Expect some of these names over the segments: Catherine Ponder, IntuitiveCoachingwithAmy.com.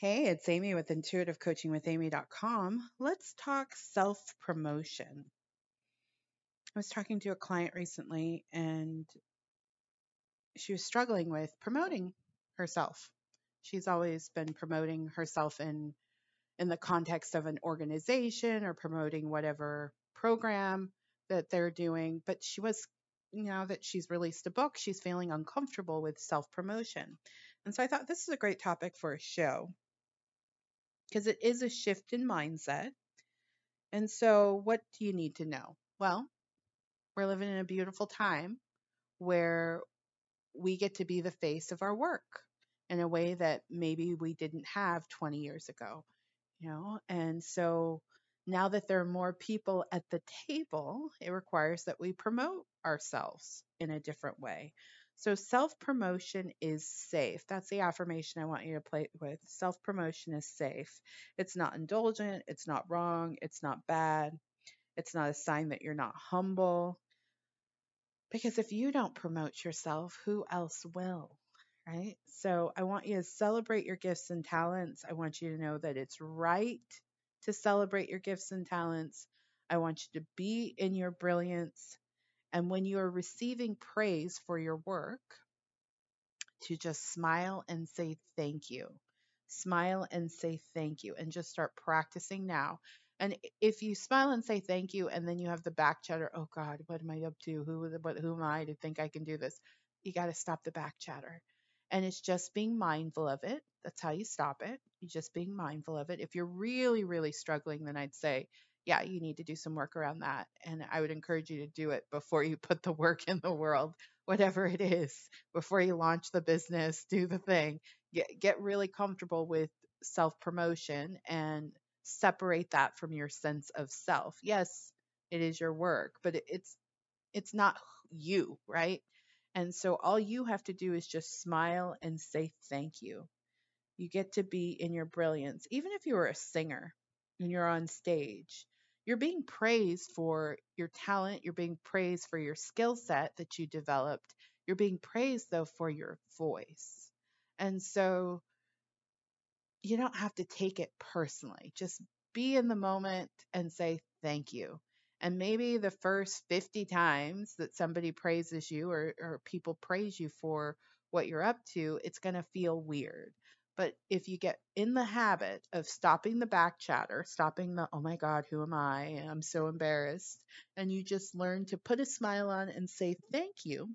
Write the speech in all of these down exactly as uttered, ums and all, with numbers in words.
Hey, it's Amy with Intuitive Coaching with Amy dot com. Let's talk self-promotion. I was talking to a client recently, and she was struggling with promoting herself. She's always been promoting herself in, in the context of an organization or promoting whatever program that they're doing, but she was, now that she's released a book, she's feeling uncomfortable with self-promotion. And so I thought this is a great topic for a show, because it is a shift in mindset. And so what do you need to know? Well, we're living in a beautiful time where we get to be the face of our work in a way that maybe we didn't have twenty years ago, you know? And so now that there are more people at the table, it requires that we promote ourselves in a different way. So self-promotion is safe. That's the affirmation I want you to play with. Self-promotion is safe. It's not indulgent. It's not wrong. It's not bad. It's not a sign that you're not humble. Because if you don't promote yourself, who else will, right? So I want you to celebrate your gifts and talents. I want you to know that it's right to celebrate your gifts and talents. I want you to be in your brilliance. And when you are receiving praise for your work, to just smile and say thank you. Smile and say thank you, and just start practicing now. And if you smile and say thank you, and then you have the back chatter, oh God, what am I up to? Who, what, who am I to think I can do this? You got to stop the back chatter. And it's just being mindful of it. That's how you stop it. You're just being mindful of it. If you're really, really struggling, then I'd say, yeah, you need to do some work around that. And I would encourage you to do it before you put the work in the world, whatever it is, before you launch the business, do the thing. Get, get really comfortable with self-promotion and separate that from your sense of self. Yes, it is your work, but it, it's it's not you, right? And so all you have to do is just smile and say thank you. You get to be in your brilliance. Even if you were a singer and you're on stage, you're being praised for your talent. You're being praised for your skill set that you developed. You're being praised, though, for your voice. And so you don't have to take it personally. Just be in the moment and say thank you. And maybe the first fifty times that somebody praises you, or, or people praise you for what you're up to, it's going to feel weird. But if you get in the habit of stopping the back chatter, stopping the, oh my God, who am I? I'm so embarrassed. And you just learn to put a smile on and say thank you,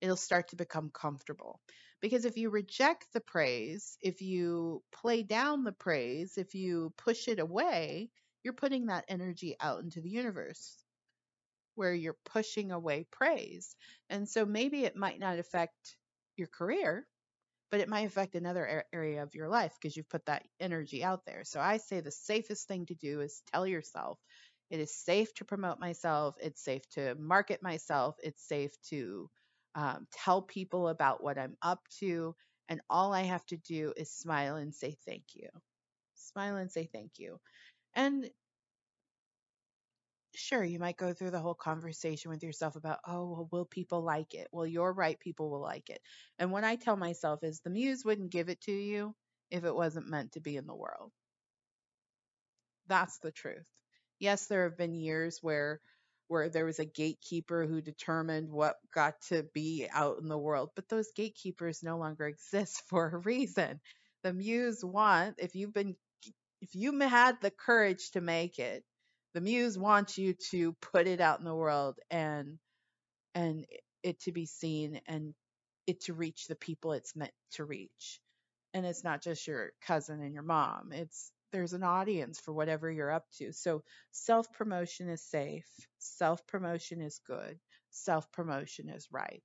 it'll start to become comfortable. Because if you reject the praise, if you play down the praise, if you push it away, you're putting that energy out into the universe where you're pushing away praise. And so maybe it might not affect your career, but it might affect another area of your life because you've put that energy out there. So I say the safest thing to do is tell yourself, it is safe to promote myself. It's safe to market myself. It's safe to um, tell people about what I'm up to. And all I have to do is smile and say thank you. Smile and say thank you. And sure, you might go through the whole conversation with yourself about, oh, well, will people like it? Well, you're right, people will like it. And what I tell myself is the muse wouldn't give it to you if it wasn't meant to be in the world. That's the truth. Yes, there have been years where where there was a gatekeeper who determined what got to be out in the world, but those gatekeepers no longer exist for a reason. The muse want, if you've been, if you had the courage to make it, the muse wants you to put it out in the world and and it to be seen and it to reach the people it's meant to reach. And it's not just your cousin and your mom. It's there's an audience for whatever you're up to. So self-promotion is safe. Self-promotion is good. Self-promotion is right.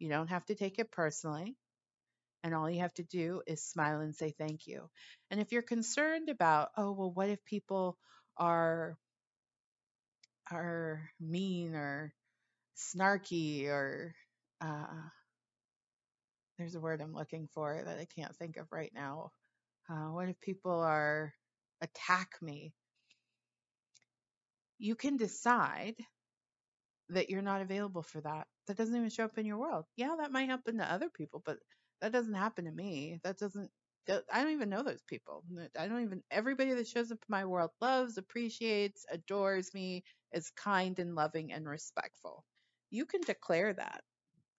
You don't have to take it personally. And all you have to do is smile and say thank you. And if you're concerned about, oh, well, what if people are are mean or snarky or uh, there's a word I'm looking for that I can't think of right now. Uh, what if people are attack me? You can decide that you're not available for that. That doesn't even show up in your world. Yeah, that might happen to other people, but that doesn't happen to me. That doesn't I don't even know those people. I don't even, everybody that shows up in my world loves, appreciates, adores me, is kind and loving and respectful. You can declare that.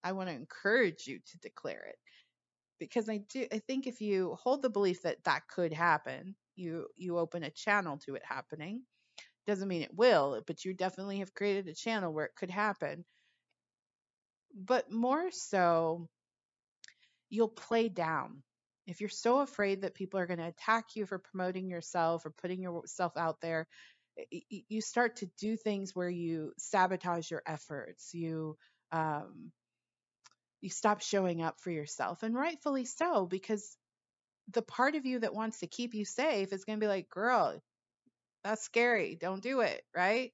I want to encourage you to declare it, because I do, I think if you hold the belief that that could happen, you, you open a channel to it happening. Doesn't mean it will, but you definitely have created a channel where it could happen. But more so, you'll play down. If you're so afraid that people are going to attack you for promoting yourself or putting yourself out there, you start to do things where you sabotage your efforts. You um, you stop showing up for yourself, and rightfully so, because the part of you that wants to keep you safe is going to be like, girl, that's scary. Don't do it, right?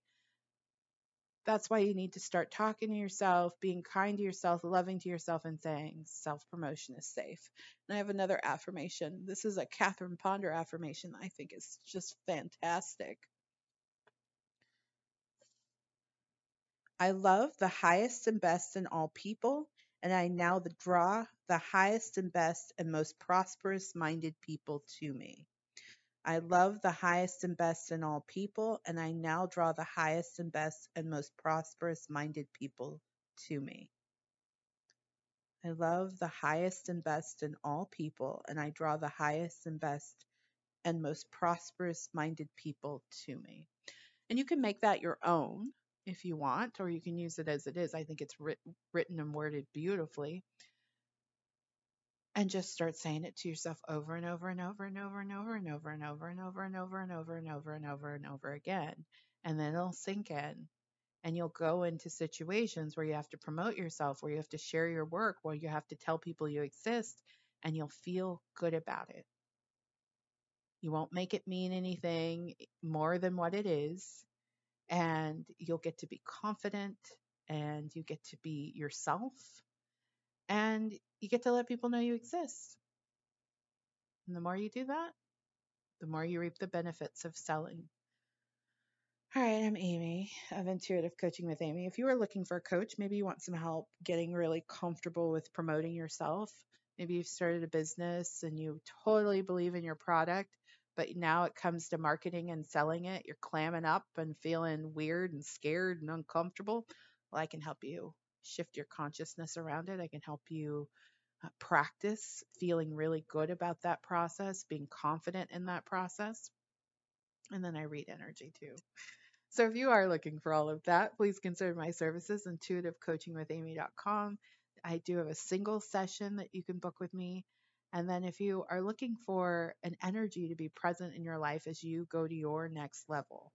That's why you need to start talking to yourself, being kind to yourself, loving to yourself, and saying self-promotion is safe. And I have another affirmation. This is a Catherine Ponder affirmation that I think is just fantastic. I love the highest and best in all people, and I now draw the highest and best and most prosperous-minded people to me. I love the highest and best in all people, and I now draw the highest and best and most prosperous-minded people to me. I love the highest and best in all people, and I draw the highest and best and most prosperous-minded people to me. And you can make that your own if you want, or you can use it as it is. I think it's writ- written and worded beautifully. And just start saying it to yourself over and over and over and over and over and over and over and over and over and over and over and over and over again. And then it'll sink in, and you'll go into situations where you have to promote yourself, where you have to share your work, where you have to tell people you exist, and you'll feel good about it. You won't make it mean anything more than what it is, and you'll get to be confident, and you get to be yourself, and you get to let people know you exist. And the more you do that, the more you reap the benefits of selling. All right, I'm Amy of Intuitive Coaching with Amy. If you are looking for a coach, maybe you want some help getting really comfortable with promoting yourself. Maybe you've started a business and you totally believe in your product, but now it comes to marketing and selling it. You're clamming up and feeling weird and scared and uncomfortable. Well, I can help you shift your consciousness around it. I can help you Uh, practice feeling really good about that process, being confident in that process. And then I read energy too. So if you are looking for all of that, please consider my services, intuitive coaching with amy dot com. I do have a single session that you can book with me. And then if you are looking for an energy to be present in your life as you go to your next level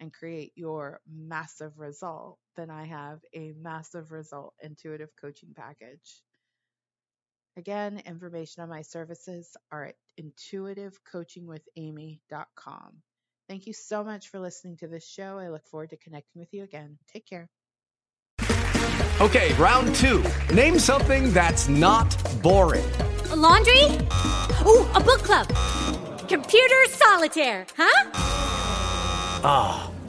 and create your massive result, then I have a massive result intuitive coaching package. Again, information on my services are at intuitive coaching with amy dot com. Thank you so much for listening to this show. I look forward to connecting with you again. Take care. Okay, round two. Name something that's not boring. A laundry? Ooh, a book club. Computer solitaire, huh? Ah, oh,